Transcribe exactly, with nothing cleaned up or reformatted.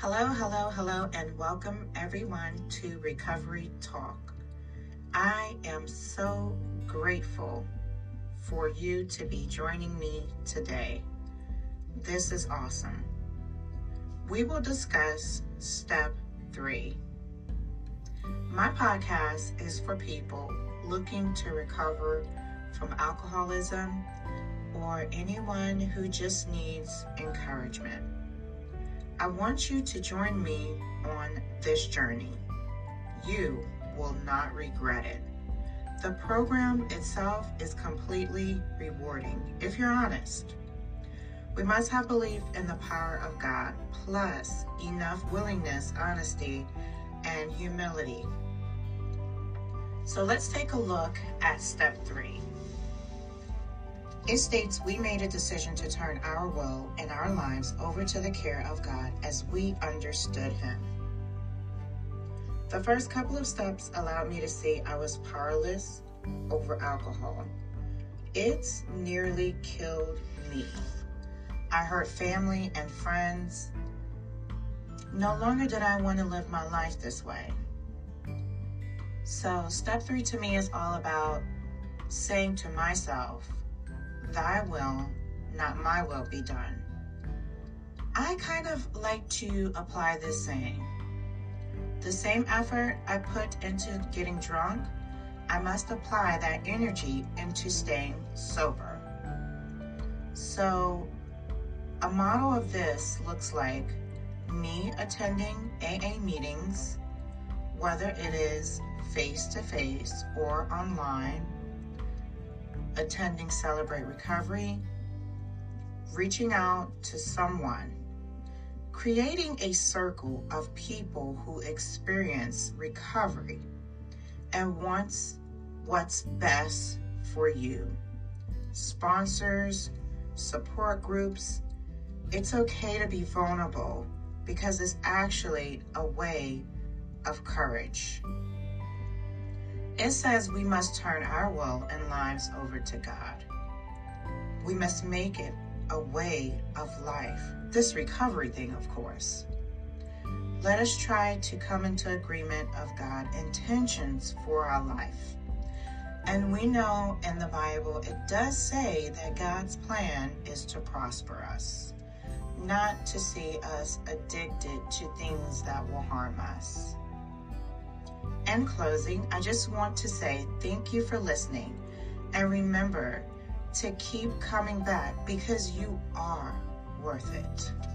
Hello, hello, hello, and welcome everyone to Recovery Talk. I am so grateful for you to be joining me today. This is awesome. We will discuss step three. My podcast is for people looking to recover from alcoholism or anyone who just needs encouragement. I want you to join me on this journey. You will not regret it. The program itself is completely rewarding, if you're honest. We must have belief in the power of God, plus enough willingness, honesty, and humility. So let's take a look at step three. It states we made a decision to turn our will and our lives over to the care of God as we understood Him. The first couple of steps allowed me to see I was powerless over alcohol. It's nearly killed me. I hurt family and friends. No longer did I want to live my life this way. So step three to me is all about saying to myself, "Thy will, not my will, be done." I kind of like to apply this saying. The same effort I put into getting drunk, I must apply that energy into staying sober. So a model of this looks like me attending A A meetings, whether it is face-to-face or online, attending Celebrate Recovery, reaching out to someone, creating a circle of people who experience recovery and wants what's best for you. Sponsors, support groups. It's okay to be vulnerable because it's actually a way of courage. It says we must turn our will and lives over to God. We must make it a way of life. This recovery thing, of course. Let us try to come into agreement of God's intentions for our life. And we know in the Bible, it does say that God's plan is to prosper us, not to see us addicted to things that will harm us. In closing, I just want to say thank you for listening, and remember to keep coming back because you are worth it.